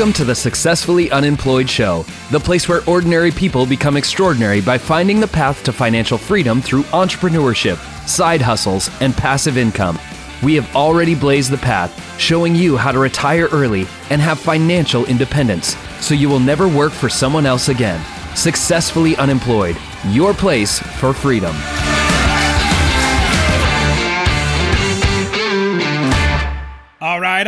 Welcome to the Successfully Unemployed Show, the place where ordinary people become extraordinary by finding the path to financial freedom through entrepreneurship, side hustles, and passive income. We have already blazed the path, showing you how to retire early and have financial independence, so you will never work for someone else again. Successfully Unemployed, your place for freedom.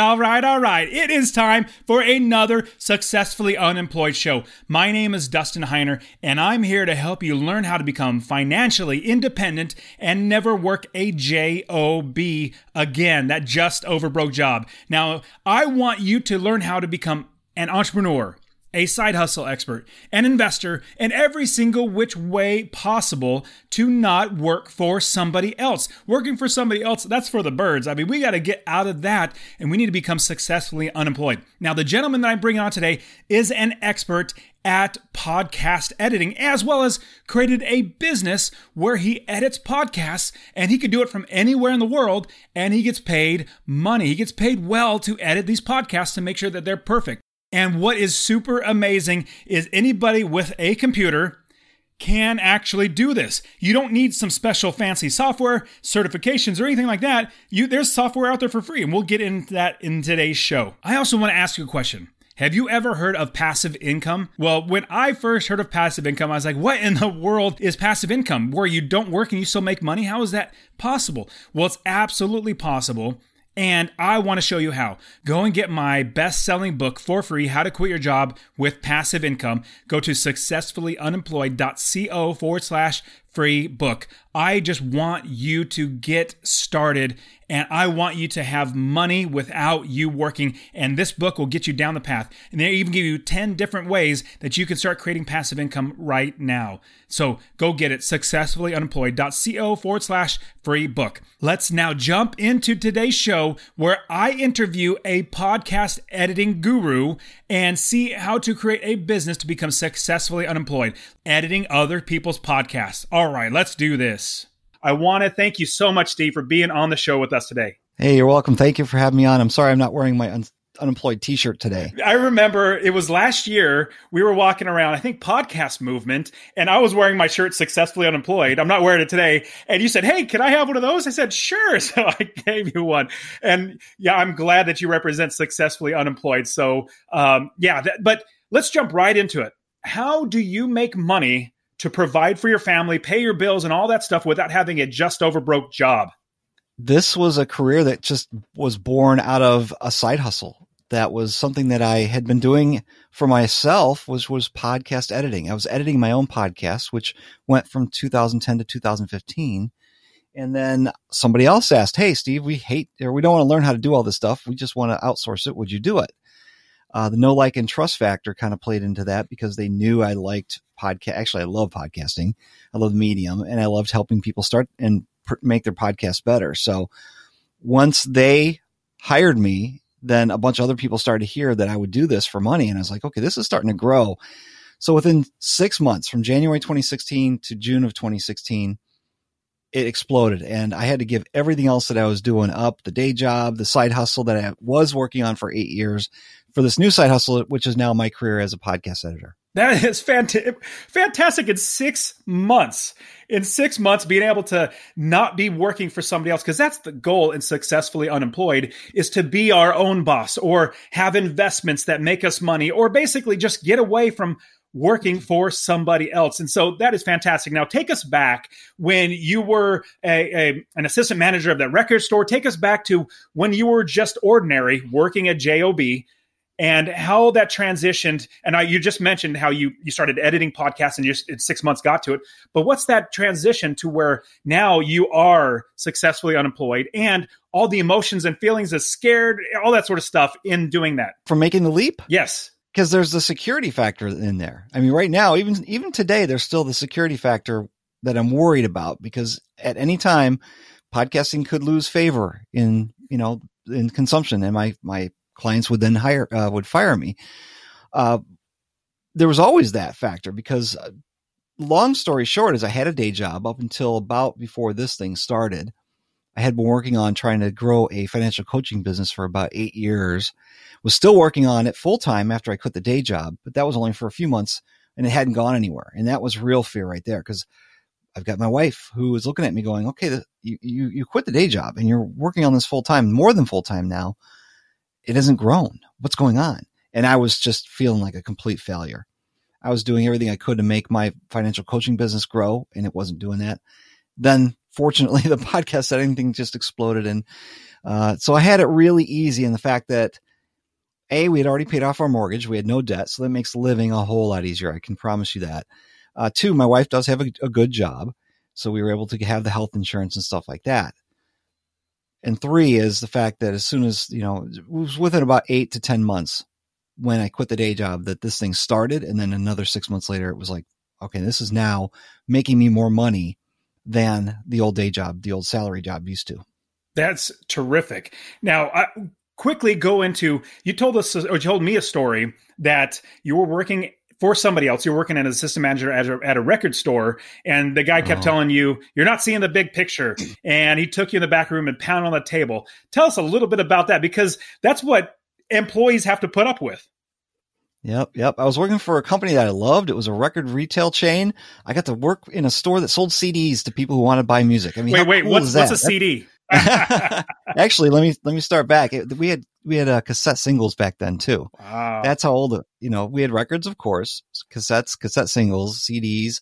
All right. It is time for another Successfully Unemployed show. My name is Dustin Heiner, and I'm here to help you learn how to become financially independent and never work a J-O-B again, that just over broke job. Now, I want you to learn how to become an entrepreneur, a side hustle expert, an investor, and every single which way possible to not work for somebody else. Working for somebody else, that's for the birds. I mean, we got to get out of that, and we need to become successfully unemployed. Now, the gentleman that I'm bringing on today is an expert at podcast editing, as well as created a business where he edits podcasts, and he can do it from anywhere in the world, and he gets paid money. He gets paid well to edit these podcasts to make sure that they're perfect. And what is super amazing is anybody with a computer can actually do this. You don't need some special fancy software, certifications, or anything like that. There's software out there for free, and we'll get into that in today's show. I also want to ask you a question. Have you ever heard of passive income? Well, when I first heard of passive income, I was like, what in the world is passive income? Where you don't work and you still make money? How is that possible? Well, it's absolutely possible. And I want to show you how. Go and get my best-selling book for free, How to Quit Your Job with Passive Income. Go to successfullyunemployed.co/free book. I just want you to get started, and I want you to have money without you working. And this book will get you down the path. And they even give you 10 different ways that you can start creating passive income right now. So go get it, successfullyunemployed.co/free book. Let's now jump into today's show where I interview a podcast editing guru and see how to create a business to become successfully unemployed, editing other people's podcasts. All right, let's do this. I want to thank you so much, Steve, for being on the show with us today. Hey, you're welcome. Thank you for having me on. I'm sorry I'm not wearing my unemployed t-shirt today. I remember it was last year we were walking around, I think Podcast Movement, and I was wearing my shirt Successfully Unemployed. I'm not wearing it today. And you said, hey, can I have one of those? I said, sure. So I gave you one. And yeah, I'm glad that you represent Successfully Unemployed. So but let's jump right into it. How do you make money to provide for your family, pay your bills, and all that stuff without having a just over broke job? This was a career that just was born out of a side hustle. That was something that I had been doing for myself, which was podcast editing. I was editing my own podcast, which went from 2010 to 2015. And then somebody else asked, hey, Steve, we don't want to learn how to do all this stuff. We just want to outsource it. Would you do it? The know, like, and trust factor kind of played into that because they knew I liked podcast. Actually, I love podcasting. I love the medium, and I loved helping people start and make their podcast better. So once they hired me, then a bunch of other people started to hear that I would do this for money. And I was like, okay, this is starting to grow. So within 6 months, from January 2016 to June of 2016, it exploded. And I had to give everything else that I was doing up, the day job, the side hustle that I was working on for 8 years, for this new side hustle, which is now my career as a podcast editor. That is fantastic. In 6 months, being able to not be working for somebody else, because that's the goal in Successfully Unemployed, is to be our own boss or have investments that make us money or basically just get away from working for somebody else. And so that is fantastic. Now, take us back when you were an assistant manager of that record store. Take us back to when you were just ordinary working at J-O-B, and how that transitioned. And you just mentioned how you started editing podcasts and in 6 months got to it. But what's that transition to where now you are successfully unemployed and all the emotions and feelings of scared, all that sort of stuff in doing that? From making the leap? Yes. Because there's the security factor in there. I mean, right now, even today, there's still the security factor that I'm worried about, because at any time, podcasting could lose favor in consumption, and my clients would then fire me. There was always that factor, because long story short is I had a day job up until about before this thing started. I had been working on trying to grow a financial coaching business for about 8 years, was still working on it full time after I quit the day job, but that was only for a few months and it hadn't gone anywhere. And that was real fear right there, because I've got my wife who was looking at me going, okay, you quit the day job and you're working on this full time, more than full time now. It hasn't grown. What's going on? And I was just feeling like a complete failure. I was doing everything I could to make my financial coaching business grow, and it wasn't doing that. Then fortunately, the podcast setting thing just exploded. And so I had it really easy in the fact that, A, we had already paid off our mortgage. We had no debt. So that makes living a whole lot easier. I can promise you that. Two, my wife does have a good job. So we were able to have the health insurance and stuff like that. And three is the fact that as soon as, it was within about 8 to 10 months when I quit the day job that this thing started. And then another 6 months later, it was like, okay, this is now making me more money than the old day job, the old salary job used to. That's terrific. Now, I quickly go into, you told me a story that you were working for somebody else. You're working as an assistant manager at a record store, and the guy kept telling you, you're not seeing the big picture. And he took you in the back room and pounded on the table. Tell us a little bit about that, because that's what employees have to put up with. Yep. I was working for a company that I loved. It was a record retail chain. I got to work in a store that sold CDs to people who wanted to buy music. I mean, wait, cool what's a CD? Actually, let me start back. We had cassette singles back then too. Wow. That's how old, we had records, of course, cassettes, cassette singles, CDs.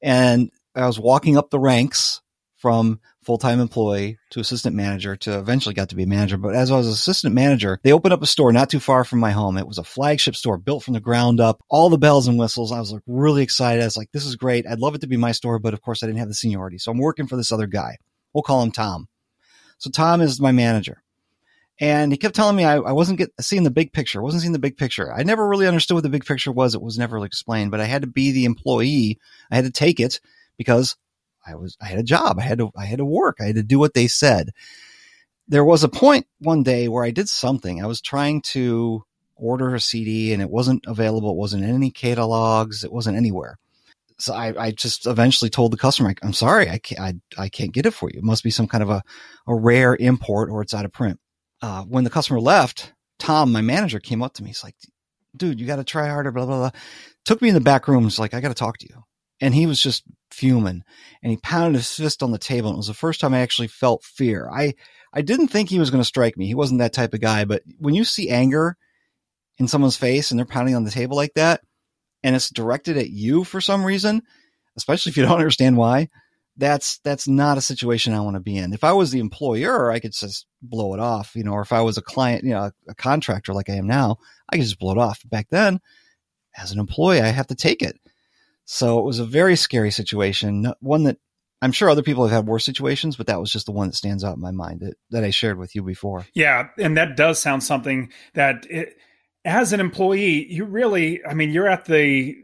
And I was walking up the ranks from full-time employee to assistant manager to eventually got to be a manager. But as I was assistant manager, they opened up a store not too far from my home. It was a flagship store built from the ground up, all the bells and whistles. I was like really excited. I was like, this is great. I'd love it to be my store. But of course I didn't have the seniority. So I'm working for this other guy. We'll call him Tom. So Tom is my manager. And he kept telling me I wasn't seeing the big picture. I wasn't seeing the big picture. I never really understood what the big picture was. It was never really explained, but I had to be the employee. I had to take it because I had a job. I had to work. I had to do what they said. There was a point one day where I did something. I was trying to order a CD and it wasn't available. It wasn't in any catalogs. It wasn't anywhere. So I just eventually told the customer, I'm sorry, I can't get it for you. It must be some kind of a rare import or it's out of print. When the customer left, Tom, my manager, came up to me. He's like, dude, you got to try harder, blah, blah, blah. Took me in the back room. He's like, I got to talk to you. And he was just fuming and he pounded his fist on the table. And it was the first time I actually felt fear. I didn't think he was going to strike me. He wasn't that type of guy. But when you see anger in someone's face and they're pounding on the table like that, and it's directed at you for some reason, especially if you don't understand why, that's not a situation I want to be in. If I was the employer, I could just blow it off, or if I was a client, a contractor like I am now, I could just blow it off. Back then, as an employee, I have to take it. So it was a very scary situation, one that I'm sure other people have had worse situations, but that was just the one that stands out in my mind that I shared with you before. Yeah, and that does sound something that as an employee, you really, you're at the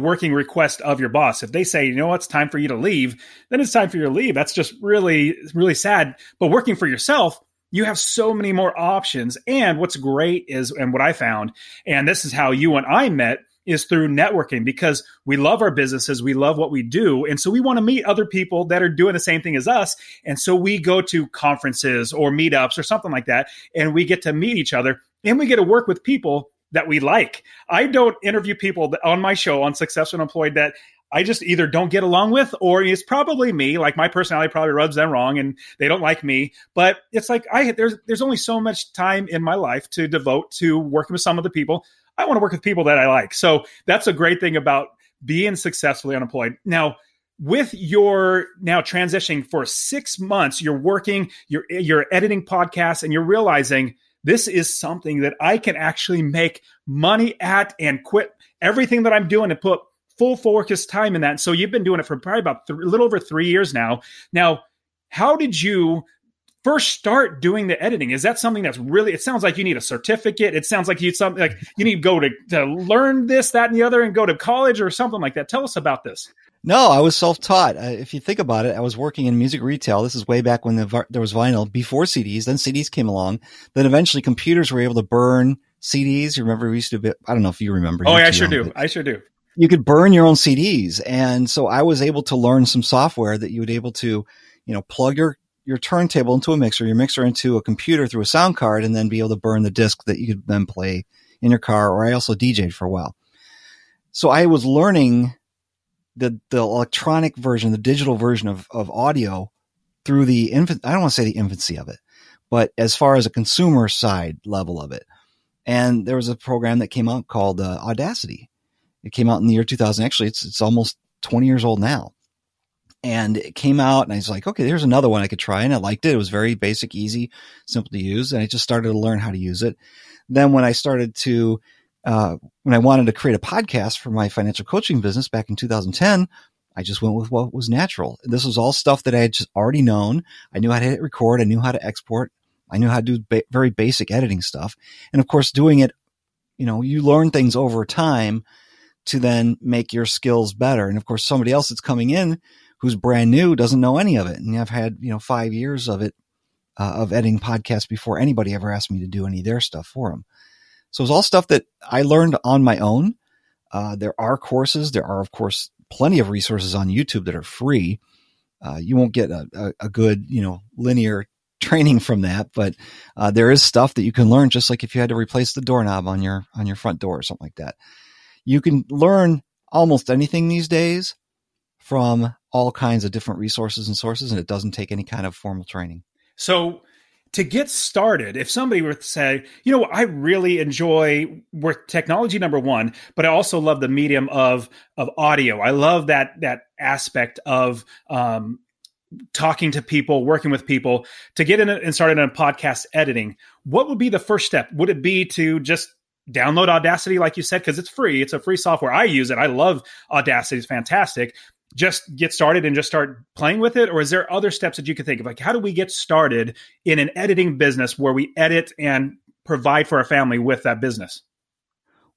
working request of your boss. If they say, it's time for you to leave, then it's time for you to leave. That's just really, really sad. But working for yourself, you have so many more options. And what's great is, and what I found, and this is how you and I met, is through networking, because we love our businesses. We love what we do. And so we want to meet other people that are doing the same thing as us. And so we go to conferences or meetups or something like that. And we get to meet each other and we get to work with people that we like. I don't interview people that on my show on Successful Unemployed that I just either don't get along with, or it's probably me. Like my personality probably rubs them wrong and they don't like me. But it's like, there's only so much time in my life to devote to working with some of the people. I want to work with people that I like. So that's a great thing about being successfully unemployed. Now, with your now transitioning for 6 months, you're working, you're editing podcasts, and you're realizing this is something that I can actually make money at and quit everything that I'm doing and put full focus time in that. So you've been doing it for probably about a little over 3 years now. Now, how did you first start doing the editing? Is that something that's really, it sounds like you need a certificate. It sounds like you need to go to learn this, that, and the other and go to college or something like that. Tell us about this. No, I was self-taught. If you think about it, I was working in music retail. This is way back when there was vinyl, before CDs, then CDs came along. Then eventually computers were able to burn CDs. You remember we used to be, I don't know if you remember. Oh, yeah, I sure do. You could burn your own CDs. And so I was able to learn some software that you would able to, plug your your turntable into a mixer, your mixer into a computer through a sound card, and then be able to burn the disc that you could then play in your car. Or I also DJ'd for a while. So I was learning the electronic version, the digital version of audio through the I don't want to say the infancy of it, but as far as a consumer side level of it. And there was a program that came out called Audacity. It came out in the year 2000. Actually, it's almost 20 years old now. And it came out and I was like, okay, here's another one I could try. And I liked it. It was very basic, easy, simple to use. And I just started to learn how to use it. Then when I started to, when I wanted to create a podcast for my financial coaching business back in 2010, I just went with what was natural. This was all stuff that I had just already known. I knew how to hit record. I knew how to export. I knew how to do very basic editing stuff. And of course, doing it, you know, you learn things over time to then make your skills better. And of course, somebody else that's coming in who's brand new doesn't know any of it. And I've had, 5 years of it, of editing podcasts before anybody ever asked me to do any of their stuff for them. So it's all stuff that I learned on my own. There are courses. There are, of course, plenty of resources on YouTube that are free. You won't get a good, linear training from that, but there is stuff that you can learn, just like if you had to replace the doorknob on your front door or something like that. You can learn almost anything these days from all kinds of different resources and sources, and it doesn't take any kind of formal training. So to get started, if somebody were to say, I really enjoy technology, number one, but I also love the medium of audio. I love that aspect of talking to people, working with people. To get in and started on podcast editing, what would be the first step? Would it be to just download Audacity, like you said, because it's free? It's a free software. I use it. I love Audacity. It's fantastic. Just get started and just start playing with it? Or is there other steps that you can think of? Like, how do we get started in an editing business where we edit and provide for our family with that business?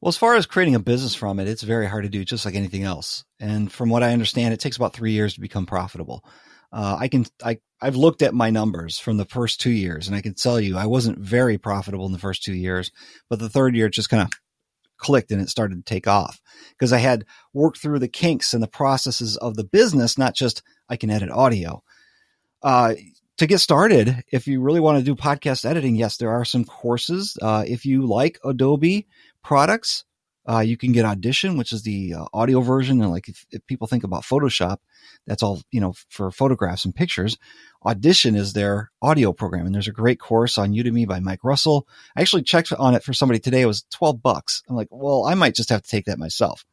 Well, as far as creating a business from it, it's very hard to do, just like anything else. And from what I understand, it takes about 3 years to become profitable. I've looked at my numbers from the first 2 years, and I can tell you I wasn't very profitable in the first 2 years, but the third year it just kind of clicked and it started to take off because I had worked through the kinks and the processes of the business, not just I can edit audio. To get started, if you really want to do podcast editing, yes, there are some courses. If you like Adobe products, you can get Audition, which is the audio version. And like if people think about Photoshop, that's all, for photographs and pictures. Audition is their audio program. And there's a great course on Udemy by Mike Russell. I actually checked on it for somebody today. It was $12. I'm like, well, I might just have to take that myself.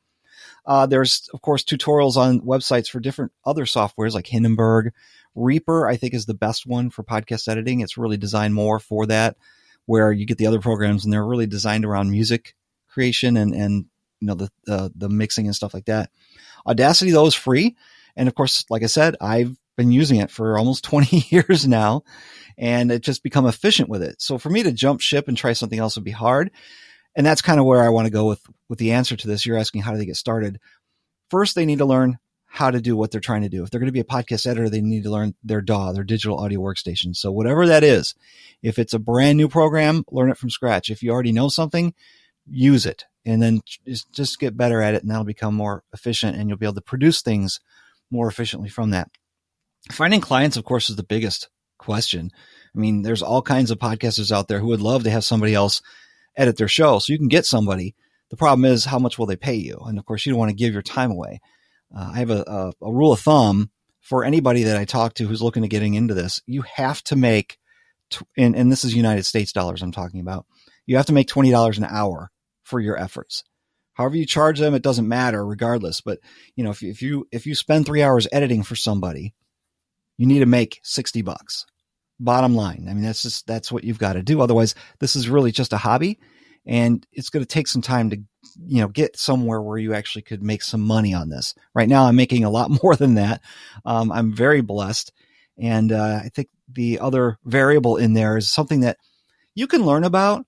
There's, of course, tutorials on websites for different other softwares like Hindenburg. Reaper, I think, is the best one for podcast editing. It's really designed more for that, where you get the other programs and they're really designed around music creation and the mixing and stuff like that. Audacity, though, is free. And of course, like I said, I've been using it for almost 20 years now, and it just become efficient with it. So for me to jump ship and try something else would be hard. And that's kind of where I want to go with the answer to this. You're asking, how do they get started? First, they need to learn how to do what they're trying to do. If they're going to be a podcast editor, they need to learn their DAW, their digital audio workstation. So whatever that is, if it's a brand new program, learn it from scratch. If you already know something, use it and then just get better at it, and that'll become more efficient and you'll be able to produce things more efficiently from that. Finding clients, of course, is the biggest question. I mean, there's all kinds of podcasters out there who would love to have somebody else edit their show. So you can get somebody. The problem is, how much will they pay you? And of course, you don't want to give your time away. I have a rule of thumb for anybody that I talk to who's looking at getting into this. You have to make, and this is United States dollars I'm talking about, you have to make $20 an hour for your efforts. However you charge them, it doesn't matter regardless. But, if you spend 3 hours editing for somebody, you need to make $60. Bottom line. I mean, that's what you've got to do. Otherwise, this is really just a hobby, and it's going to take some time to, get somewhere where you actually could make some money on this. Right now, I'm making a lot more than that. I'm very blessed. And I think the other variable in there is something that you can learn about,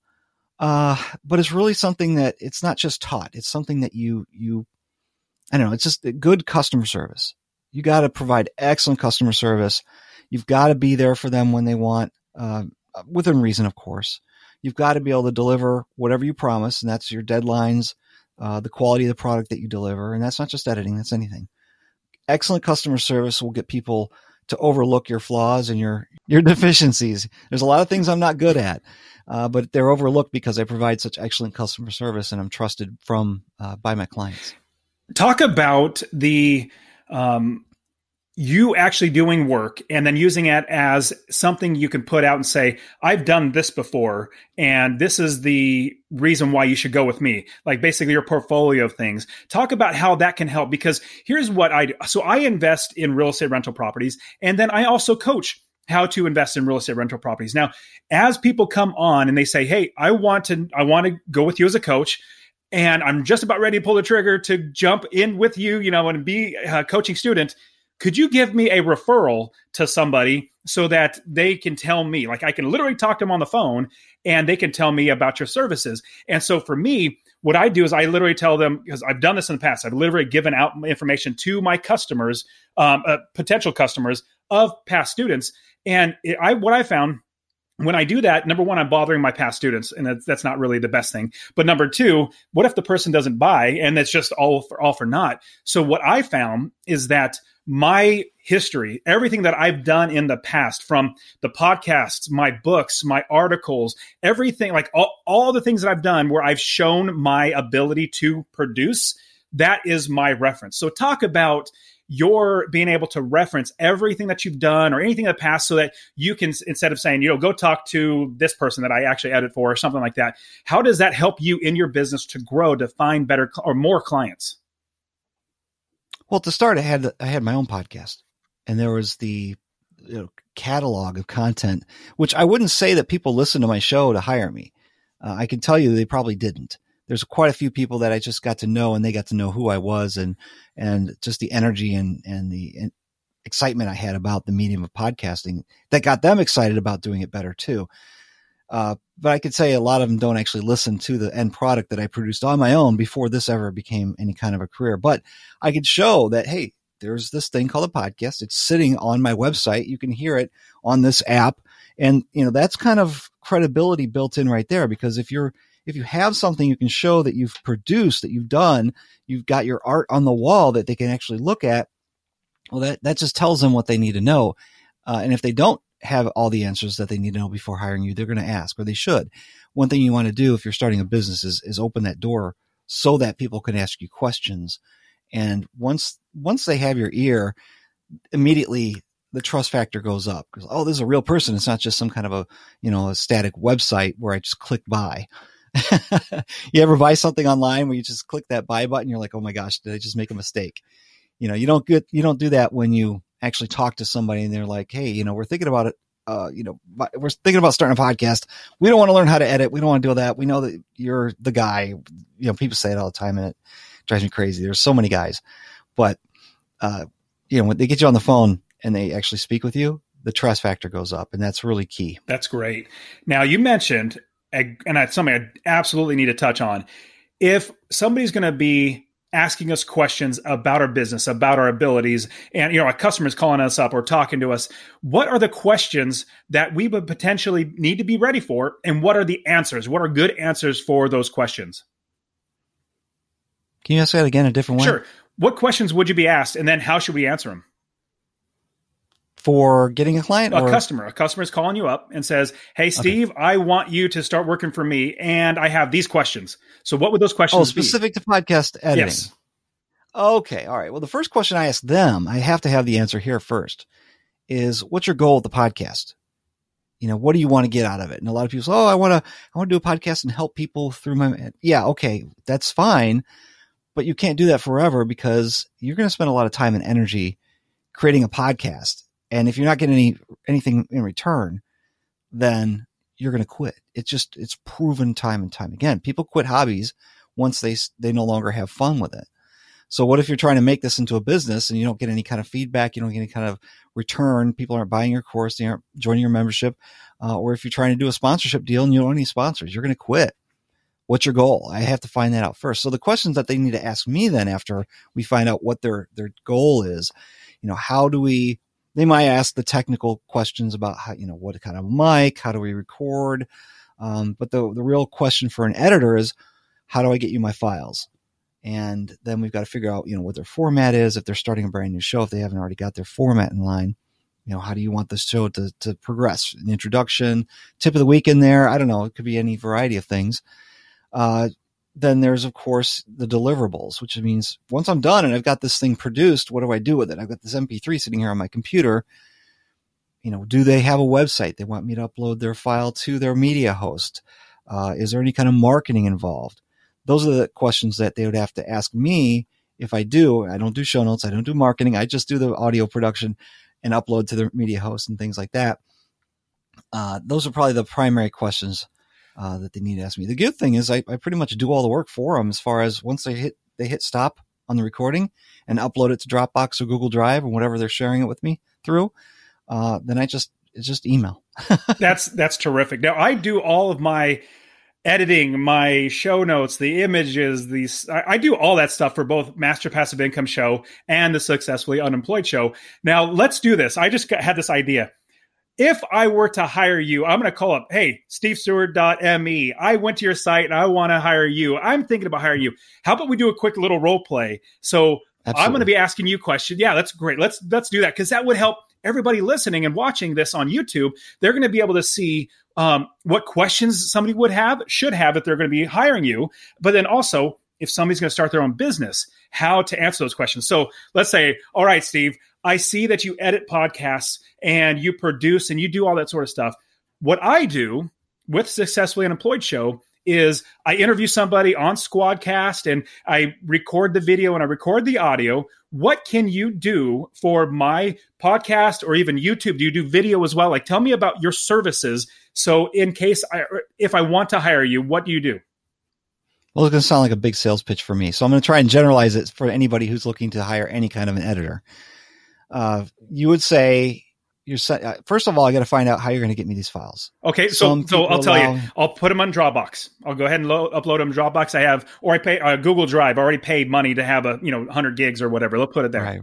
but it's really something that it's not just taught. It's something that I don't know, it's just good customer service. You got to provide excellent customer service. You've got to be there for them when they want, within reason, of course. You've got to be able to deliver whatever you promise, and that's your deadlines, the quality of the product that you deliver. And that's not just editing, that's anything. Excellent customer service will get people to overlook your flaws and your deficiencies. There's a lot of things I'm not good at, but they're overlooked because I provide such excellent customer service and I'm trusted by my clients. Talk about the you actually doing work and then using it as something you can put out and say, I've done this before, and this is the reason why you should go with me. Like basically your portfolio of things. Talk about how that can help, because here's what I do. So I invest in real estate rental properties, and then I also coach how to invest in real estate rental properties. Now, as people come on and they say, hey, I want to go with you as a coach, and I'm just about ready to pull the trigger to jump in with you, you know, and be a coaching student. Could you give me a referral to somebody so that they can tell me, like I can literally talk to them on the phone and they can tell me about your services? And so for me, what I do is I literally tell them, because I've done this in the past, I've literally given out information to my customers, potential customers of past students. And what I found when I do that, number one, I'm bothering my past students, and that's not really the best thing. But number two, what if the person doesn't buy and it's just all for naught? So what I found is that my history, everything that I've done in the past, from the podcasts, my books, my articles, everything, like all the things that I've done where I've shown my ability to produce, that is my reference. So talk about you're being able to reference everything that you've done or anything in the past so that you can, instead of saying, you know, go talk to this person that I actually edit for or something like that. How does that help you in your business to grow, to find better or more clients? Well, to start, I had my own podcast, and there was the catalog of content, which I wouldn't say that people listened to my show to hire me. I can tell you they probably didn't. There's quite a few people that I just got to know, and they got to know who I was and just the energy and the excitement I had about the medium of podcasting that got them excited about doing it better too. But I could say a lot of them don't actually listen to the end product that I produced on my own before this ever became any kind of a career. But I could show that, hey, there's this thing called a podcast. It's sitting on my website. You can hear it on this app. And, that's kind of credibility built in right there, because if you have something you can show that you've produced, that you've done, you've got your art on the wall that they can actually look at, well, that just tells them what they need to know. And if they don't have all the answers that they need to know before hiring you, they're going to ask, or they should. One thing you want to do if you're starting a business is open that door so that people can ask you questions. And once they have your ear, immediately the trust factor goes up, because, oh, this is a real person. It's not just some kind of a static website where I just click buy. You ever buy something online where you just click that buy button? You're like, oh my gosh, did I just make a mistake? You don't do that when you actually talk to somebody and they're like, hey, we're thinking about it. We're thinking about starting a podcast. We don't want to learn how to edit. We don't want to do that. We know that you're the guy. People say it all the time, and it drives me crazy. There's so many guys, but when they get you on the phone and they actually speak with you, the trust factor goes up, and that's really key. That's great. Now, you mentioned, and that's something I absolutely need to touch on. If somebody's going to be asking us questions about our business, about our abilities, and our customer's calling us up or talking to us, what are the questions that we would potentially need to be ready for? And what are the answers? What are good answers for those questions? Can you ask that again a different way? Sure. What questions would you be asked, and then how should we answer them? For getting a client or a customer. A customer is calling you up and says, hey, Steve, okay, I want you to start working for me, and I have these questions. So what would those questions be? Oh, specific to podcast editing. Yes. Okay. All right. Well, the first question I ask them, I have to have the answer here first, is what's your goal with the podcast? What do you want to get out of it? And a lot of people say, oh, I want to do a podcast and help people through my, yeah, okay, that's fine. But you can't do that forever, because you're going to spend a lot of time and energy creating a podcast. And if you're not getting anything in return, then you're going to quit. It's proven time and time again. People quit hobbies once they no longer have fun with it. So what if you're trying to make this into a business and you don't get any kind of feedback, you don't get any kind of return, people aren't buying your course, they aren't joining your membership, or if you're trying to do a sponsorship deal and you don't have any sponsors, you're going to quit. What's your goal? I have to find that out first. So the questions that they need to ask me then, after we find out what their goal is, they might ask the technical questions about how, what kind of mic, how do we record? But the real question for an editor is, how do I get you my files? And then we've got to figure out, what their format is, if they're starting a brand new show, if they haven't already got their format in line. you know, how do you want the show to progress? An introduction, tip of the week in there. I don't know. It could be any variety of things. Then there's, of course, the deliverables, which means once I'm done and I've got this thing produced, what do I do with it? I've got this MP3 sitting here on my computer. You know, do they have a website? They want me to upload their file to their media host. Is there any kind of marketing involved? Those are the questions that they would have to ask me if I do. I don't do show notes. I don't do marketing. I just do the audio production and upload to the media host and things like that. Those are probably the primary questions that they need to ask me. The good thing is I pretty much do all the work for them as far as once they hit stop on the recording and upload it to Dropbox or Google Drive or whatever they're sharing it with me through. Then it's just email. That's terrific. Now I do all of my editing, my show notes, the images, I do all that stuff for both Master Passive Income Show and the Successfully Unemployed Show. Now let's do this. I just had this idea. If I were to hire you, I'm going to call up, hey, stevestewart.me. I went to your site and I want to hire you. I'm thinking about hiring you. How about we do a quick little role play? So absolutely. I'm going to be asking you questions. Yeah, that's great. Let's do that because that would help everybody listening and watching this on YouTube. They're going to be able to see what questions somebody should have if they're going to be hiring you. But then also, if somebody's going to start their own business, how to answer those questions. So let's say, all right, Steve, I see that you edit podcasts and you produce and you do all that sort of stuff. What I do with Successfully Unemployed Show is I interview somebody on Squadcast and I record the video and I record the audio. What can you do for my podcast or even YouTube? Do you do video as well? Like, tell me about your services. So in case if I want to hire you, what do you do? Well, it's going to sound like a big sales pitch for me. So I'm going to try and generalize it for anybody who's looking to hire any kind of an editor. You would say, first of all, I got to find out how you're going to get me these files. Okay. So I'll tell you, I'll put them on Dropbox. I'll go ahead and upload them to Dropbox. I pay Google Drive. I already paid money to have 100 gigs or whatever. They'll put it there.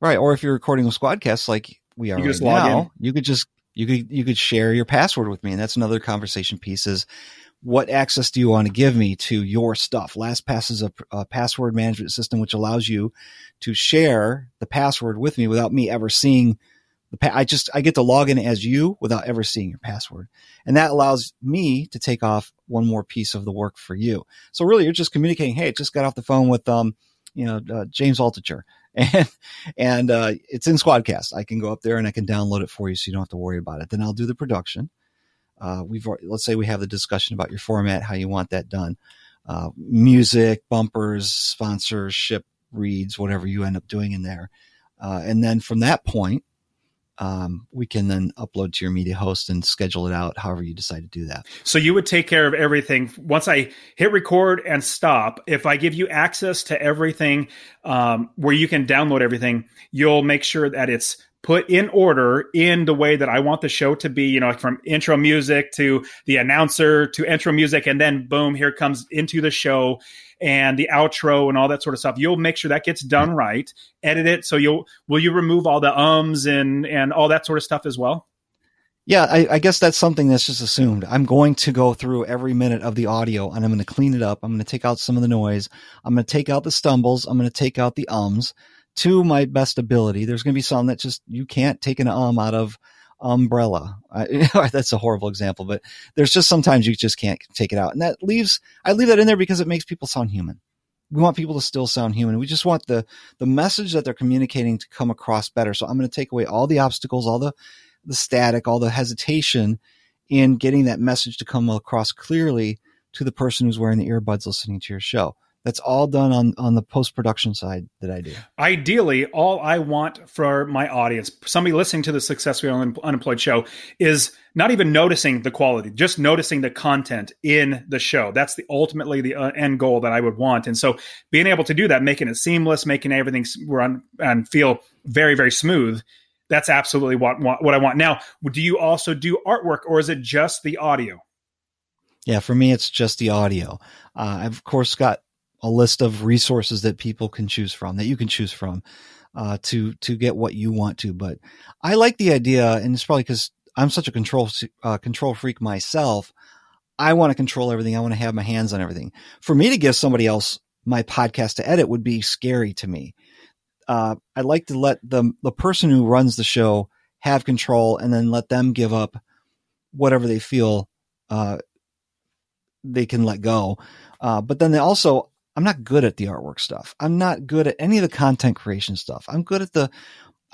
Right. Or if you're recording with Squadcast, like we are right now, you could share your password with me. And that's another conversation piece is what access do you want to give me to your stuff? LastPass is a password management system, which allows you to share the password with me without me ever seeing I get to log in as you without ever seeing your password. And that allows me to take off one more piece of the work for you. So really you're just communicating, hey, I just got off the phone with, James Altucher and it's in Squadcast. I can go up there and I can download it for you. So you don't have to worry about it. Then I'll do the production. Let's say we have the discussion about your format, how you want that done, music, bumpers, sponsorship, reads, whatever you end up doing in there. And then from that point, we can then upload to your media host and schedule it out however you decide to do that. So you would take care of everything. Once I hit record and stop, if I give you access to everything where you can download everything, you'll make sure that it's put in order in the way that I want the show to be, from intro music to the announcer to intro music. And then boom, here comes into the show and the outro and all that sort of stuff. You'll make sure that gets done right, edit it. So will you remove all the ums and all that sort of stuff as well? Yeah, I guess that's something that's just assumed. I'm going to go through every minute of the audio and I'm going to clean it up. I'm going to take out some of the noise. I'm going to take out the stumbles. I'm going to take out the ums to my best ability. There's going to be some that just, you can't take an out of umbrella. That's a horrible example, but there's just sometimes you just can't take it out. And that I leave that in there because it makes people sound human. We want people to still sound human. We just want the message that they're communicating to come across better. So I'm going to take away all the obstacles, all the static, all the hesitation in getting that message to come across clearly to the person who's wearing the earbuds listening to your show. That's all done on the post-production side that I do. Ideally, all I want for my audience, somebody listening to the Successfully Unemployed Show, is not even noticing the quality, just noticing the content in the show. That's ultimately the end goal that I would want. And so being able to do that, making it seamless, making everything run and feel very, very smooth, that's absolutely what I want. Now, do you also do artwork or is it just the audio? Yeah, for me, it's just the audio. I've, of course, got a list of resources that people can choose from, that you can choose from to get what you want to. But I like the idea, and it's probably because I'm such a control freak myself. I want to control everything. I want to have my hands on everything. For me to give somebody else my podcast to edit would be scary to me. I like to let the person who runs the show have control, and then let them give up whatever they feel they can let go. But then they also, I'm not good at the artwork stuff. I'm not good at any of the content creation stuff. I'm good at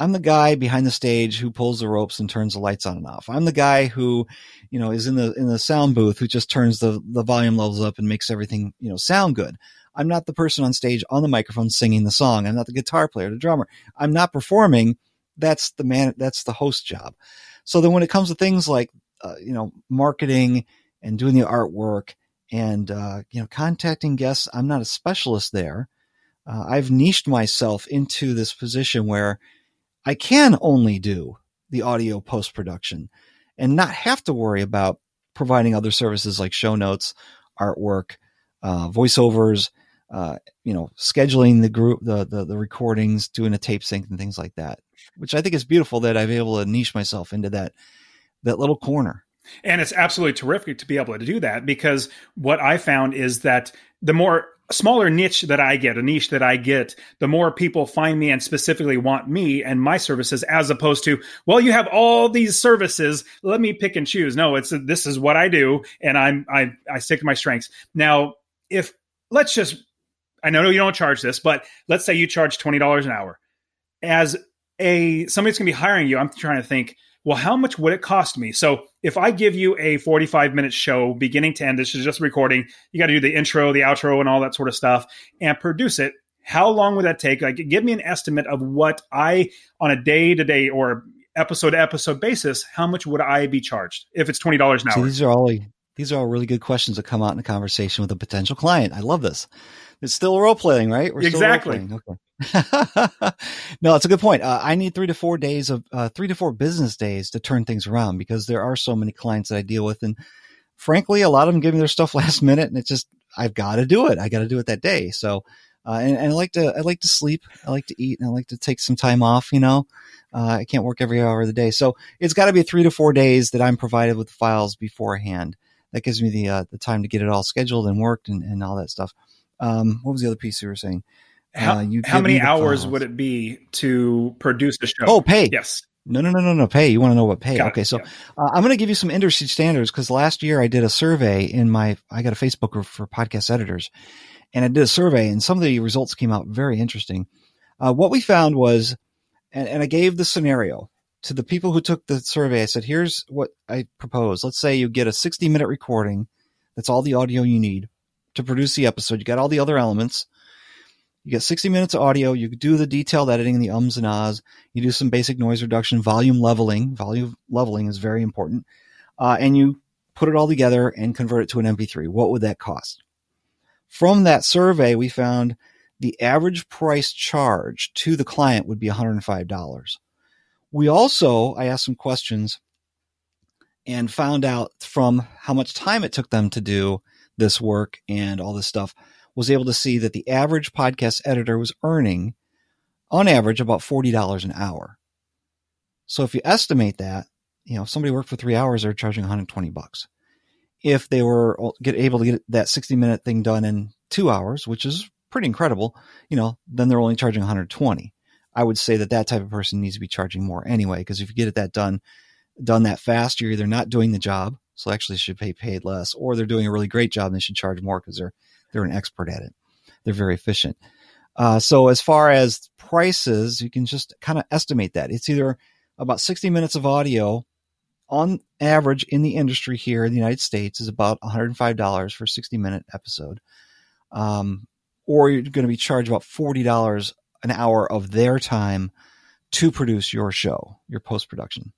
I'm the guy behind the stage who pulls the ropes and turns the lights on and off. I'm the guy who, you know, is in the sound booth, who just turns the volume levels up and makes everything, you know, sound good. I'm not the person on stage on the microphone singing the song. I'm not the guitar player, the drummer. I'm not performing. That's the man. That's the host job. So then when it comes to things like, you know, marketing and doing the artwork and, you know, contacting guests, I'm not a specialist there. I've niched myself into this position where I can only do the audio post-production and not have to worry about providing other services like show notes, artwork, voiceovers, you know, scheduling the group, the recordings, doing a tape sync and things like that, which I think is beautiful that I've been able to niche myself into that little corner. And it's absolutely terrific to be able to do that, because what I found is that the more smaller niche that I get, the more people find me and specifically want me and my services, as opposed to, well, you have all these services, let me pick and choose. No, this is what I do, and I stick to my strengths. Now, I know you don't charge this, but let's say you charge $20 an hour. As somebody that's going to be hiring you, I'm trying to think, well, how much would it cost me? So if I give you a 45-minute show, beginning to end, this is just recording, you got to do the intro, the outro, and all that sort of stuff, and produce it, how long would that take? Like, give me an estimate of what I, on a day-to-day or episode-to-episode basis, how much would I be charged if it's $20 an hour? So these are all really good questions that come out in a conversation with a potential client. I love this. It's still role-playing, right? We're exactly. Still role-playing. Okay. No, it's a good point. I need 3 to 4 days of 3 to 4 business days to turn things around, because there are so many clients that I deal with. And frankly, a lot of them give me their stuff last minute, and it's just, I've got to do it. I got to do it that day. So, and I like to sleep. I like to eat, and I like to take some time off. You know, I can't work every hour of the day. So it's got to be 3 to 4 days that I'm provided with the files beforehand. That gives me the time to get it all scheduled and worked and all that stuff. What was the other piece you were saying? How many hours would it be to produce the show? Oh, pay. Yes. No. Pay. You want to know what pay? Okay. So yeah. I'm going to give you some industry standards, because last year I did a survey I got a Facebook group for podcast editors, and I did a survey, and some of the results came out very interesting. What we found was, and I gave the scenario to the people who took the survey. I said, here's what I propose. Let's say you get a 60-minute recording. That's all the audio you need to produce the episode. You got all the other elements. You get 60 minutes of audio. You do the detailed editing, the ums and ahs. You do some basic noise reduction, volume leveling. Volume leveling is very important. And you put it all together and convert it to an MP3. What would that cost? From that survey, we found the average price charge to the client would be $105. I asked some questions and found out from how much time it took them to do this work and all this stuff, was able to see that the average podcast editor was earning, on average, about $40 an hour. So if you estimate that, you know, if somebody worked for 3 hours, they're charging $120. If they were able to get that 60-minute thing done in 2 hours, which is pretty incredible, you know, then they're only charging $120. I would say that type of person needs to be charging more anyway, because if you get it done that fast, you're either not doing the job, so actually should pay paid less, or they're doing a really great job and they should charge more because they're an expert at it. They're very efficient. So as far as prices, you can just kind of estimate that. It's either about 60 minutes of audio on average in the industry here in the United States is about $105 for a 60-minute episode. Or you're going to be charged about $40 an hour of their time to produce your show, your post-production.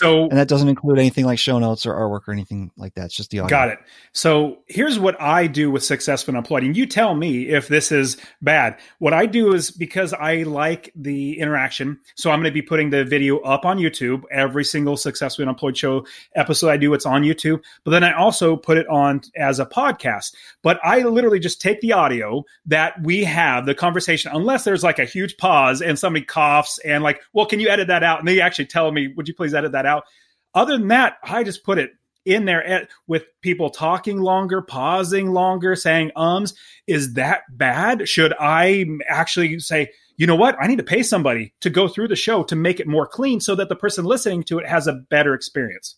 And that doesn't include anything like show notes or artwork or anything like that. It's just the audio. Got it. So here's what I do with Successfully Unemployed. And you tell me if this is bad. What I do is, because I like the interaction, so I'm going to be putting the video up on YouTube. Every single Successfully Unemployed show episode I do, it's on YouTube. But then I also put it on as a podcast. But I literally just take the audio that we have, the conversation, unless there's like a huge pause and somebody coughs and like, well, can you edit that out? And they actually tell me, would you please edit that out? Other than that, I just put it in there with people talking longer, pausing longer, saying ums. Is that bad? Should I actually say, you know what? I need to pay somebody to go through the show to make it more clean so that the person listening to it has a better experience.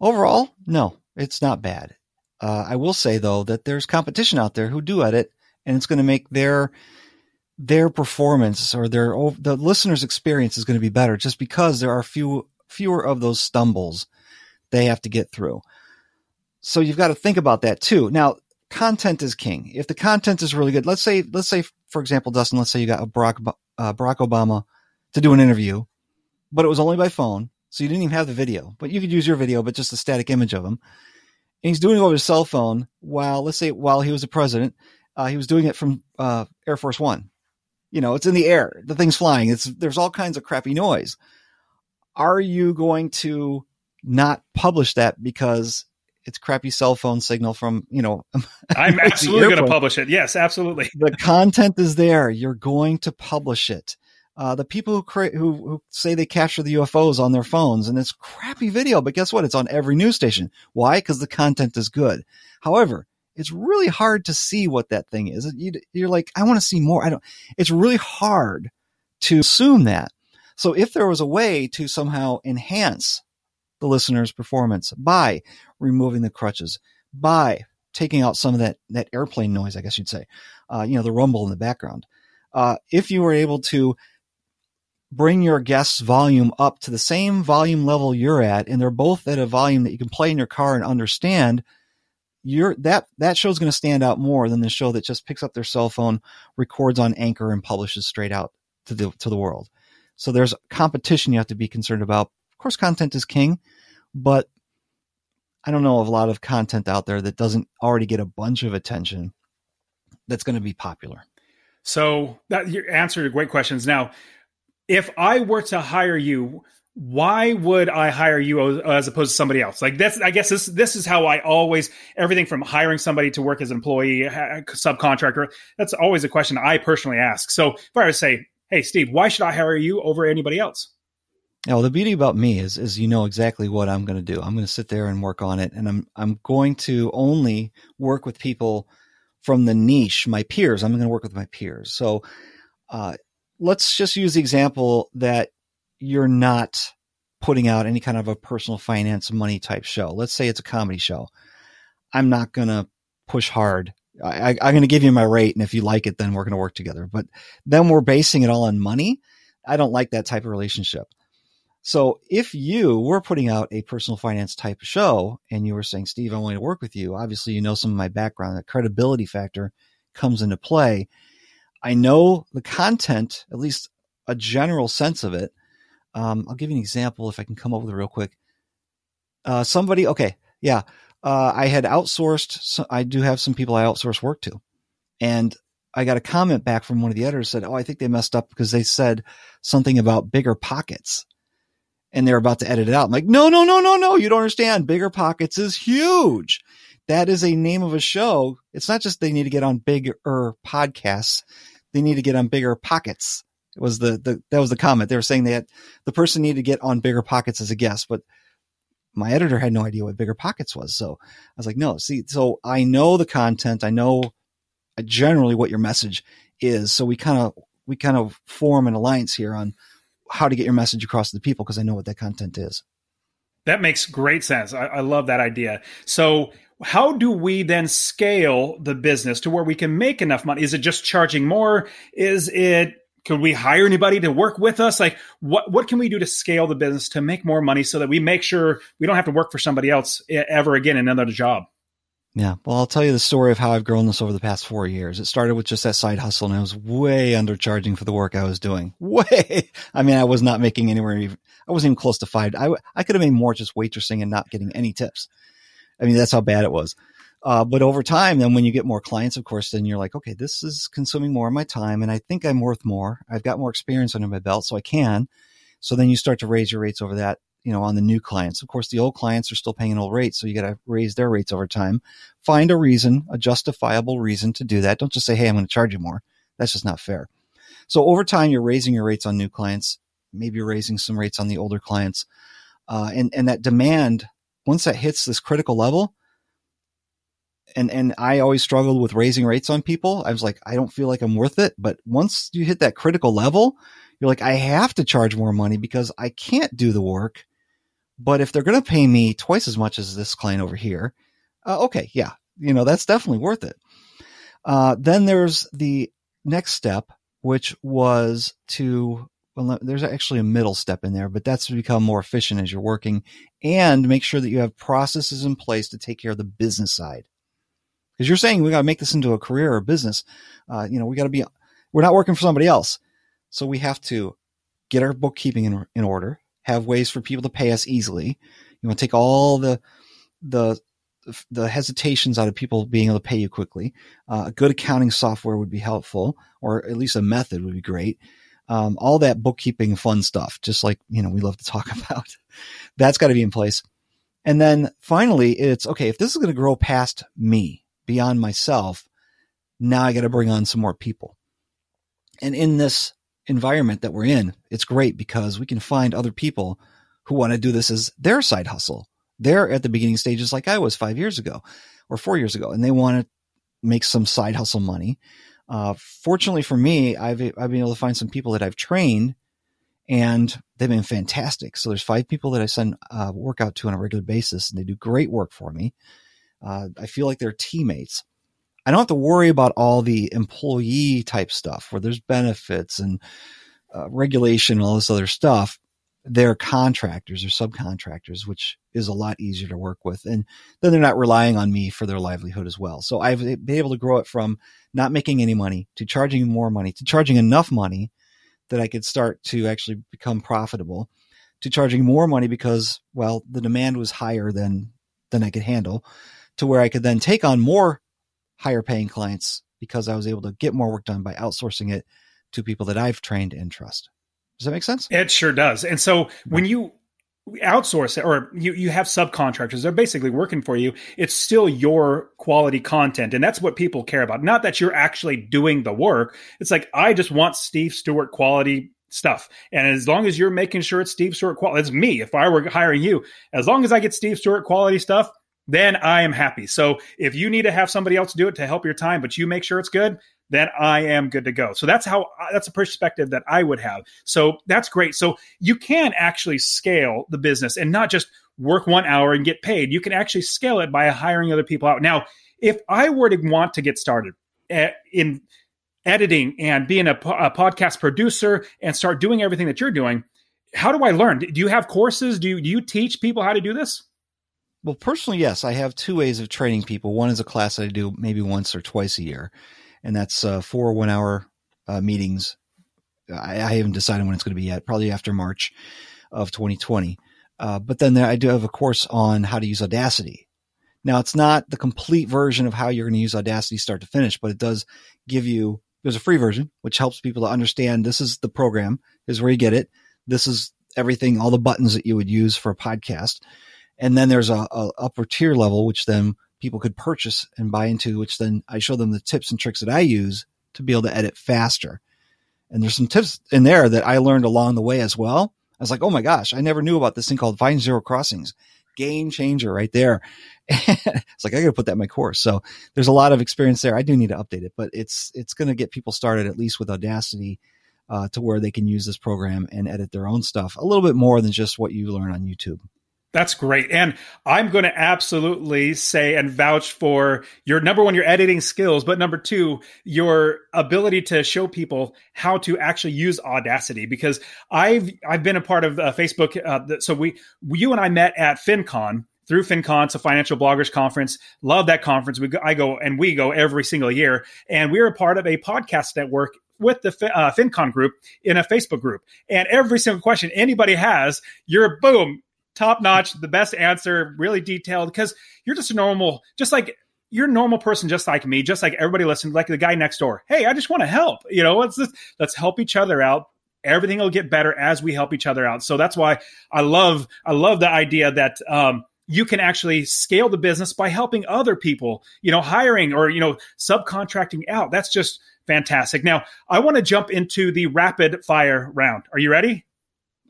Overall, no, it's not bad. I will say, though, that there's competition out there who do edit, and it's going to make their performance or the listener's experience is going to be better just because there are fewer of those stumbles they have to get through. So you've got to think about that too. Now, content is king. If the content is really good, let's say, for example, Dustin, let's say you got a Barack Obama to do an interview, but it was only by phone. So you didn't even have the video, but you could use your video, but just a static image of him. And he's doing it over his cell phone while he was the president, he was doing it from Air Force One. You know, it's in the air, the thing's flying. There's all kinds of crappy noise. Are you going to not publish that because it's crappy cell phone signal from, you know, I'm absolutely going to publish it. Yes, absolutely. The content is there. You're going to publish it. The people who say they capture the UFOs on their phones and it's crappy video, but guess what? It's on every news station. Why? Because the content is good. However, it's really hard to see what that thing is. You're like, I want to see more. It's really hard to assume that. So if there was a way to somehow enhance the listener's performance by removing the crutches, by taking out some of that airplane noise, I guess you'd say, the rumble in the background. If you were able to bring your guest's volume up to the same volume level you're at, and they're both at a volume that you can play in your car and understand, that show's going to stand out more than the show that just picks up their cell phone, records on Anchor, and publishes straight out to the world. So there's competition you have to be concerned about. Of course, content is king, but I don't know of a lot of content out there that doesn't already get a bunch of attention that's going to be popular. So that you answered great questions. Now, if I were to hire you, why would I hire you as opposed to somebody else? Like that's, I guess this is how I always, everything from hiring somebody to work as an employee, subcontractor, that's always a question I personally ask. So if I were to say, hey, Steve, why should I hire you over anybody else? Now, the beauty about me is you know exactly what I'm going to do. I'm going to sit there and work on it. And I'm going to only work with people from the niche, my peers. I'm going to work with my peers. So let's just use the example that you're not putting out any kind of a personal finance money type show. Let's say it's a comedy show. I'm not going to push hard. I'm going to give you my rate. And if you like it, then we're going to work together. But then we're basing it all on money. I don't like that type of relationship. So if you were putting out a personal finance type of show and you were saying, Steve, I'm willing to work with you. Obviously, you know, some of my background, the credibility factor comes into play. I know the content, at least a general sense of it. I'll give you an example if I can come up with it real quick. Somebody. Okay. Yeah. I had outsourced. So I do have some people I outsource work to. And I got a comment back from one of the editors said, oh, I think they messed up because they said something about BiggerPockets and they're about to edit it out. I'm like, no. You don't understand. BiggerPockets is huge. That is a name of a show. It's not just they need to get on bigger podcasts. They need to get on BiggerPockets. It was that was the comment. They were saying that the person needed to get on BiggerPockets as a guest, but my editor had no idea what BiggerPockets was. So I was like, no, see, so I know the content. I know generally what your message is. So we kind of form an alliance here on how to get your message across to the people because I know what that content is. That makes great sense. I love that idea. So how do we then scale the business to where we can make enough money? Is it just charging more? Could we hire anybody to work with us? Like what can we do to scale the business to make more money so that we make sure we don't have to work for somebody else ever again in another job? Yeah. Well, I'll tell you the story of how I've grown this over the past 4 years. It started with just that side hustle and I was way undercharging for the work I was doing. Way. I mean, I was not making anywhere. I wasn't even close to $5. I could have made more just waitressing and not getting any tips. I mean, that's how bad it was. But over time, then when you get more clients, of course, then you're like, okay, this is consuming more of my time and I think I'm worth more. I've got more experience under my belt, so I can. So then you start to raise your rates over that, you know, on the new clients. Of course, the old clients are still paying an old rate, so you got to raise their rates over time. Find a reason, a justifiable reason to do that. Don't just say, hey, I'm going to charge you more. That's just not fair. So over time, you're raising your rates on new clients, maybe you're raising some rates on the older clients. And that demand, once that hits this critical level, and I always struggled with raising rates on people. I was like, I don't feel like I'm worth it. But once you hit that critical level, you're like, I have to charge more money because I can't do the work. But if they're going to pay me twice as much as this client over here, okay, yeah, you know, that's definitely worth it. Then there's the next step, which was to, well, there's actually a middle step in there, but that's to become more efficient as you're working and make sure that you have processes in place to take care of the business side. Because you're saying we got to make this into a career or business. You know, we got to be, we're not working for somebody else. So we have to get our bookkeeping in order, have ways for people to pay us easily. You want to take all the hesitations out of people being able to pay you quickly. A good accounting software would be helpful, or at least a method would be great. All that bookkeeping fun stuff, just like, you know, we love to talk about. That's got to be in place. And then finally, it's okay, if this is going to grow past me, beyond myself, now I got to bring on some more people. And in this environment that we're in, it's great because we can find other people who want to do this as their side hustle. They're at the beginning stages like I was 5 years ago or 4 years ago, and they want to make some side hustle money. Fortunately for me, I've been able to find some people that I've trained, and they've been fantastic. So there's 5 people that I send work out to on a regular basis, and they do great work for me. I feel like they're teammates. I don't have to worry about all the employee type stuff where there's benefits and regulation, and all this other stuff. They're contractors or subcontractors, which is a lot easier to work with. And then they're not relying on me for their livelihood as well. So I've been able to grow it from not making any money to charging more money to charging enough money that I could start to actually become profitable, to charging more money because, well, the demand was higher than I could handle, to where I could then take on more higher paying clients because I was able to get more work done by outsourcing it to people that I've trained and trust. Does that make sense? It sure does. And so when you outsource it, or you have subcontractors, they're basically working for you, it's still your quality content. And that's what people care about. Not that you're actually doing the work. It's like, I just want Steve Stewart quality stuff. And as long as you're making sure it's Steve Stewart quality, it's me. If I were hiring you, as long as I get Steve Stewart quality stuff, then I am happy. So if you need to have somebody else do it to help your time, but you make sure it's good, then I am good to go. So that's a perspective that I would have. So that's great. So you can actually scale the business and not just work 1 hour and get paid. You can actually scale it by hiring other people out. Now, if I were to want to get started in editing and being a podcast producer and start doing everything that you're doing, how do I learn? Do you have courses? Do you teach people how to do this? Well, personally, yes. I have 2 ways of training people. One is a class I do maybe once or twice a year. And that's 4 one-hour meetings. I haven't decided when it's going to be yet, probably after March of 2020. But then I do have a course on how to use Audacity. Now, it's not the complete version of how you're going to use Audacity start to finish, but it does give you, there's a free version, which helps people to understand this is the program, is where you get it. This is everything, all the buttons that you would use for a podcast. And then there's a upper tier level, which then people could purchase and buy into, which then I show them the tips and tricks that I use to be able to edit faster. And there's some tips in there that I learned along the way as well. I was like, oh my gosh, I never knew about this thing called Find Zero Crossings. Game changer right there. It's like, I got to put that in my course. So there's a lot of experience there. I do need to update it, but it's going to get people started, at least with Audacity, to where they can use this program and edit their own stuff a little bit more than just what you learn on YouTube. That's great. And I'm going to absolutely say and vouch for your, number one, your editing skills, but number two, your ability to show people how to actually use Audacity, because I've been a part of Facebook. So you and I met at FinCon. Through FinCon, it's a financial bloggers conference. Love that conference. We go every single year. And we're a part of a podcast network with the FinCon group in a Facebook group. And every single question anybody has, you're boom, top-notch, the best answer, really detailed, because you're just a normal, just like you're a normal person, just like me, just like everybody listening, like the guy next door. Hey, I just want to help. You know, let's help each other out. Everything will get better as we help each other out. So that's why I love the idea that you can actually scale the business by helping other people, you know, hiring or, you know, subcontracting out. That's just fantastic. Now, I want to jump into the rapid fire round. Are you ready?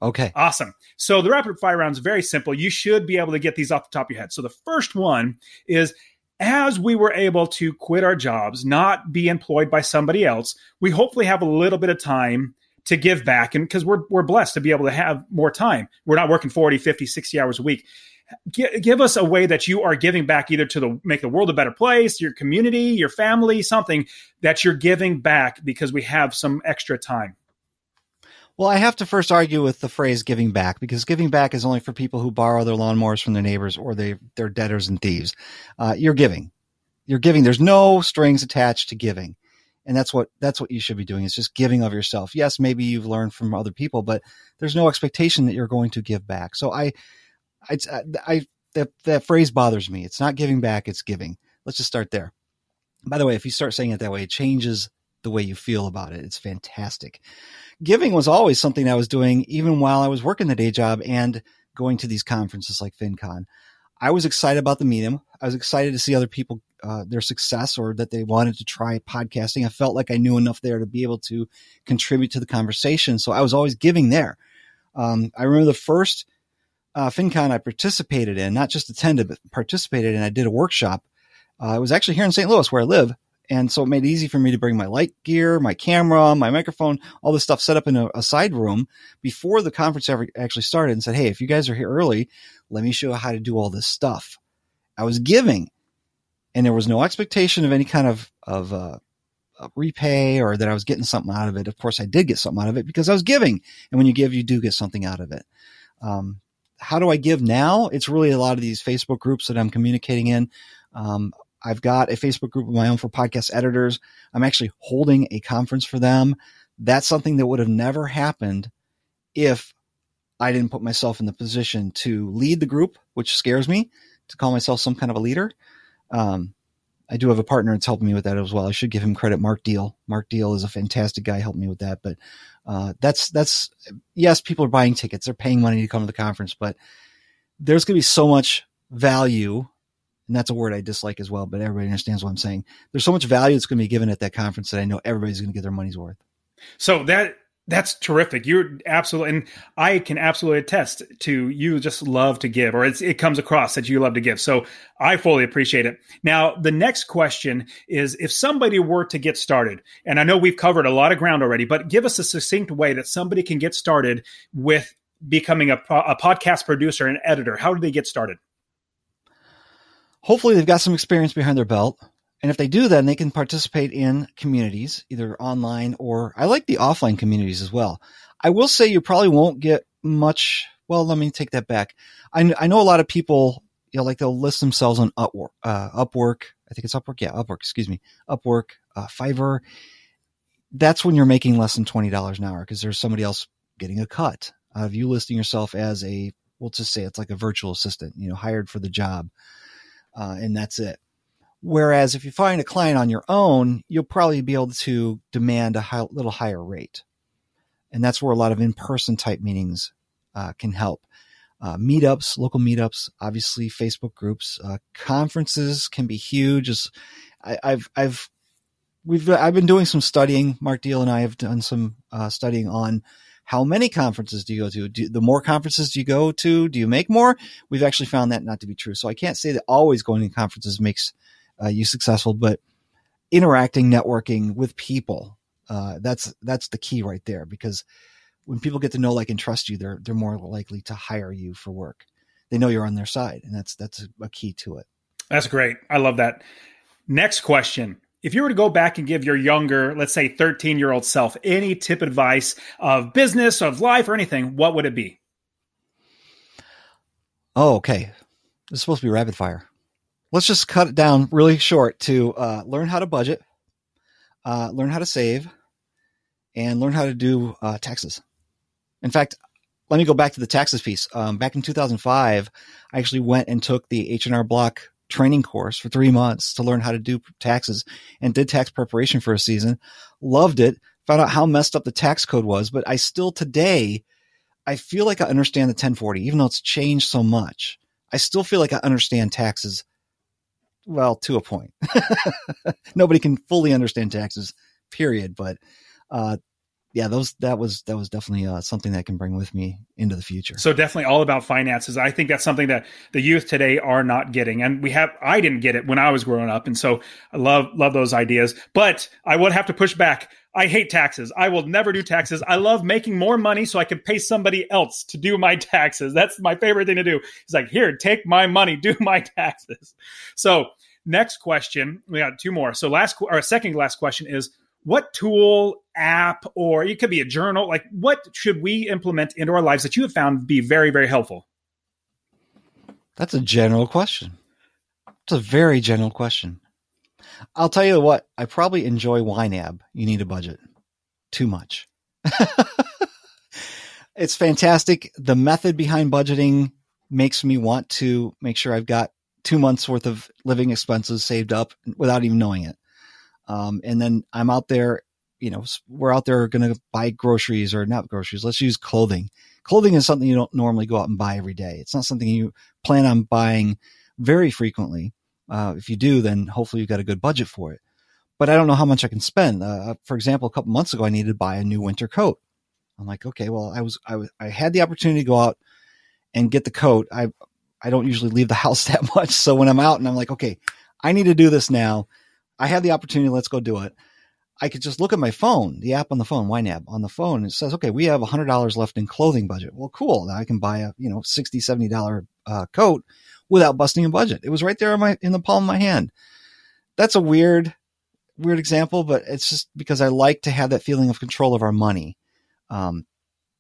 Okay. Awesome. So the rapid fire round is very simple. You should be able to get these off the top of your head. So the first one is, as we were able to quit our jobs, not be employed by somebody else, we hopefully have a little bit of time to give back. And because we're blessed to be able to have more time. We're not working 40, 50, 60 hours a week. Give us a way that you are giving back, either to make the world a better place, your community, your family, something that you're giving back because we have some extra time. Well, I have to first argue with the phrase giving back, because giving back is only for people who borrow their lawnmowers from their neighbors or they're debtors and thieves. You're giving. There's no strings attached to giving. And that's what you should be doing. It's just giving of yourself. Yes, maybe you've learned from other people, but there's no expectation that you're going to give back. So that phrase bothers me. It's not giving back, it's giving. Let's just start there. By the way, if you start saying it that way, it changes the way you feel about it. It's fantastic. Giving was always something I was doing even while I was working the day job and going to these conferences like FinCon. I was excited about the medium. I was excited to see other people, their success, or that they wanted to try podcasting. I felt like I knew enough there to be able to contribute to the conversation. So I was always giving there. I remember the first FinCon I participated in, not just attended, but participated in. I did a workshop. It was actually here in St. Louis where I live. And so it made it easy for me to bring my light gear, my camera, my microphone, all this stuff set up in a side room before the conference ever actually started, and said, hey, if you guys are here early, let me show you how to do all this stuff. I was giving, and there was no expectation of any kind of repay or that I was getting something out of it. Of course, I did get something out of it because I was giving. And when you give, you do get something out of it. How do I give now? It's really a lot of these Facebook groups that I'm communicating in. I've got a Facebook group of my own for podcast editors. I'm actually holding a conference for them. That's something that would have never happened if I didn't put myself in the position to lead the group, which scares me to call myself some kind of a leader. I do have a partner that's helping me with that as well. I should give him credit, Mark Deal. Mark Deal is a fantastic guy, helped me with that. But that's yes, people are buying tickets. They're paying money to come to the conference, but there's going to be so much value. And that's a word I dislike as well, but everybody understands what I'm saying. There's so much value that's going to be given at that conference that I know everybody's going to get their money's worth. So that's terrific. You're absolutely, and I can absolutely attest to you just love to give, or it comes across that you love to give. So I fully appreciate it. Now, the next question is, if somebody were to get started, and I know we've covered a lot of ground already, but give us a succinct way that somebody can get started with becoming a podcast producer and editor. How do they get started? Hopefully they've got some experience behind their belt. And if they do, then they can participate in communities, either online or I like the offline communities as well. I will say you probably won't get much. Well, let me take that back. I know a lot of people, like they'll list themselves on Upwork. I think it's Upwork. Yeah, Upwork. Excuse me. Upwork, Fiverr. That's when you're making less than $20 an hour because there's somebody else getting a cut out of you listing yourself as we'll just say it's like a virtual assistant, hired for the job. And that's it. Whereas if you find a client on your own, you'll probably be able to demand a little higher rate. And that's where a lot of in-person type meetings can help. Meetups, local meetups, obviously Facebook groups, conferences can be huge. I've been doing some studying. Mark Deal and I have done some studying on how many conferences do you go to? The more conferences do you go to? Do you make more? We've actually found that not to be true. So I can't say that always going to conferences makes you successful, but interacting, networking with people, that's the key right there. Because when people get to know, like, and trust you, they're more likely to hire you for work. They know you're on their side, and that's a key to it. That's great. I love that. Next question. If you were to go back and give your younger, let's say 13-year-old self, any tip advice of business, of life, or anything, what would it be? Oh, okay. This is supposed to be rapid fire. Let's just cut it down really short to learn how to budget, learn how to save, and learn how to do taxes. In fact, let me go back to the taxes piece. Back in 2005, I actually went and took the H&R Block training course for 3 months to learn how to do taxes, and did tax preparation for a season. Loved it. Found out how messed up the tax code was, but I still today, I feel like I understand the 1040, even though it's changed so much. I still feel like I understand taxes. Well, to a point. Nobody can fully understand taxes, period. But yeah, that was definitely something that I can bring with me into the future. So definitely all about finances. I think that's something that the youth today are not getting. And I didn't get it when I was growing up. And so I love those ideas, but I would have to push back. I hate taxes. I will never do taxes. I love making more money so I can pay somebody else to do my taxes. That's my favorite thing to do. It's like, here, take my money, do my taxes. So next question, we got two more. So second to last question is, what tool, app, or it could be a journal, like what should we implement into our lives that you have found be very, very helpful? That's a general question. It's a very general question. I'll tell you what, I probably enjoy YNAB. You need a budget. Too much. It's fantastic. The method behind budgeting makes me want to make sure I've got 2 months worth of living expenses saved up without even knowing it. And then I'm out there, we're out there going to buy groceries, or not groceries. Let's use clothing. Clothing is something you don't normally go out and buy every day. It's not something you plan on buying very frequently. If you do, then hopefully you've got a good budget for it. But I don't know how much I can spend. For example, a couple months ago, I needed to buy a new winter coat. I'm like, okay, well, I had the opportunity to go out and get the coat. I don't usually leave the house that much. So when I'm out and I'm like, okay, I need to do this now. I have the opportunity. Let's go do it. I could just look at my phone, the app on the phone, YNAB on the phone. And it says, okay, we have $100 left in clothing budget. Well, cool. Now I can buy a, $60, $70 coat without busting a budget. It was right there in the palm of my hand. That's a weird example, but it's just because I like to have that feeling of control of our money.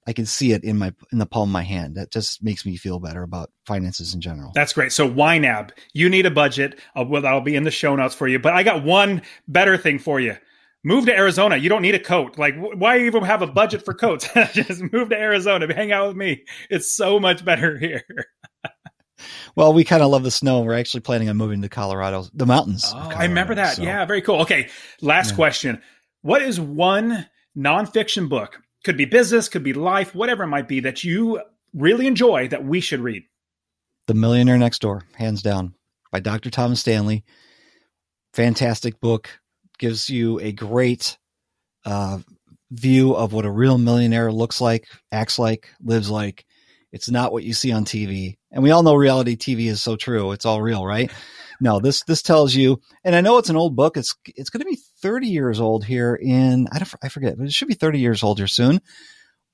I can see it in the palm of my hand. That just makes me feel better about finances in general. That's great. So YNAB, you need a budget. That'll be in the show notes for you, but I got one better thing for you. Move to Arizona. You don't need a coat. Like, why even have a budget for coats? Just move to Arizona. Hang out with me. It's so much better here. Well, we kind of love the snow. We're actually planning on moving to Colorado, the mountains. Oh, I remember that. So. Yeah, very cool. Okay, last question. What is one nonfiction book? Could be business, could be life, whatever it might be, that you really enjoy that we should read. The Millionaire Next Door, hands down, by Dr. Thomas Stanley. Fantastic book. Gives you a great view of what a real millionaire looks like, acts like, lives like. It's not what you see on TV. And we all know reality TV is so true. It's all real, right? No, this tells you, and I know it's an old book. It's going to be 30 years old here I forget, but it should be 30 years old here soon.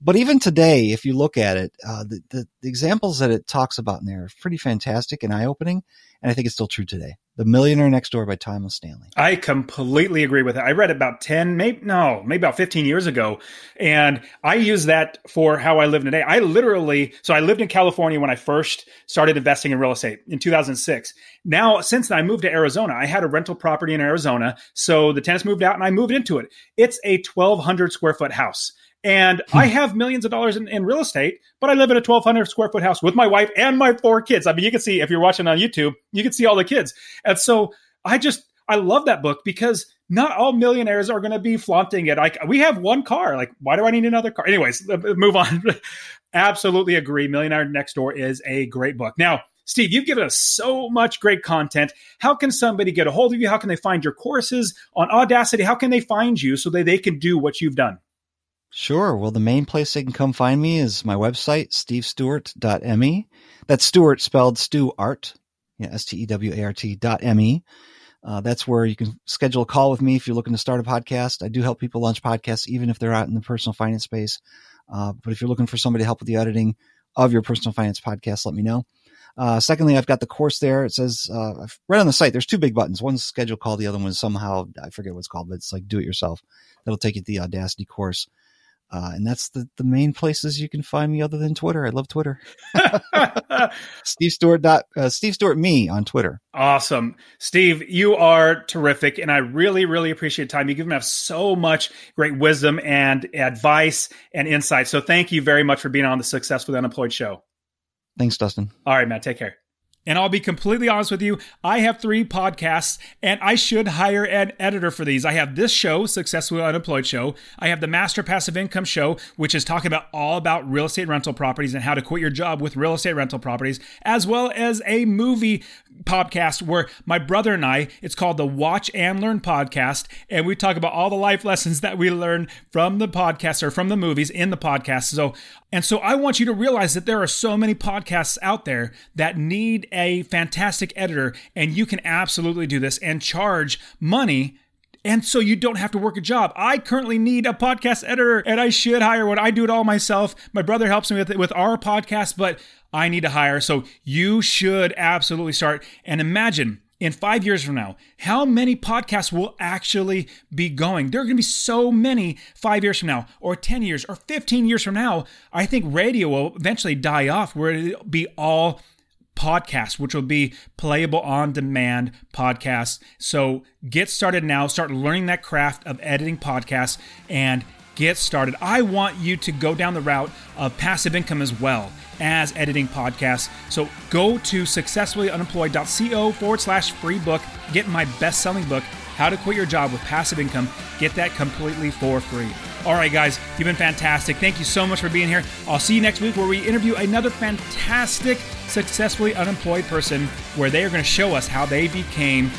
But even today, if you look at it, the examples that it talks about in there are pretty fantastic and eye-opening. And I think it's still true today. The Millionaire Next Door by Thomas Stanley. I completely agree with that. I read about 15 years ago. And I use that for how I live today. I lived in California when I first started investing in real estate in 2006. Now, since then, I moved to Arizona. I had a rental property in Arizona. So the tenants moved out and I moved into it. It's a 1,200 square foot house. And I have millions of dollars in real estate, but I live in a 1,200 square foot house with my wife and my 4 kids. I mean, you can see, if you're watching on YouTube, you can see all the kids. And so I love that book because not all millionaires are going to be flaunting it. We have one car. Like, why do I need another car? Anyways, move on. Absolutely agree. Millionaire Next Door is a great book. Now, Steve, you've given us so much great content. How can somebody get a hold of you? How can they find your courses on Audacity? How can they find you so that they can do what you've done? Sure. Well, the main place they can come find me is my website, stevestewart.me. That's Stewart spelled Stewart, STEWART.me. That's where you can schedule a call with me if you're looking to start a podcast. I do help people launch podcasts, even if they're out in the personal finance space. But if you're looking for somebody to help with the editing of your personal finance podcast, let me know. Secondly, I've got the course there. It says, right on the site, there's 2 big buttons. One's schedule call. The other one is somehow, I forget what it's called, but it's like do it yourself. That'll take you to the Audacity course. And that's the main places you can find me other than Twitter. I love Twitter. Steve Stewart me on Twitter. Awesome. Steve, you are terrific. And I really, really appreciate the time. You've given us so much great wisdom and advice and insight. So thank you very much for being on the Successfully Unemployed show. Thanks, Dustin. All right, Matt. Take care. And I'll be completely honest with you, I have 3 podcasts and I should hire an editor for these. I have this show, Successfully Unemployed Show. I have the Master Passive Income Show, which is talking about all about real estate rental properties and how to quit your job with real estate rental properties, as well as a movie podcast where my brother and I, it's called the Watch and Learn Podcast. And we talk about all the life lessons that we learn from the podcast or from the movies in the podcast. So I want you to realize that there are so many podcasts out there that need a fantastic editor, and you can absolutely do this and charge money. And so you don't have to work a job. I currently need a podcast editor and I should hire one. I do it all myself. My brother helps me with our podcast, but I need to hire. So you should absolutely start. And imagine in 5 years from now, how many podcasts will actually be going? There are going to be so many 5 years from now, or 10 years, or 15 years from now. I think radio will eventually die off where it'll be all podcasts, which will be playable on demand podcasts. So get started now. Start learning that craft of editing podcasts and get started. I want you to go down the route of passive income as well as editing podcasts. So go to successfullyunemployed.co/free book. Get my best-selling book, How to Quit Your Job with Passive Income. Get that completely for free. All right, guys, you've been fantastic. Thank you so much for being here. I'll see you next week where we interview another fantastic, successfully unemployed person where they are going to show us how they became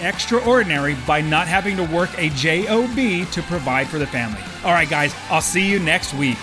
extraordinary by not having to work a job to provide for the family. All right, guys, I'll see you next week.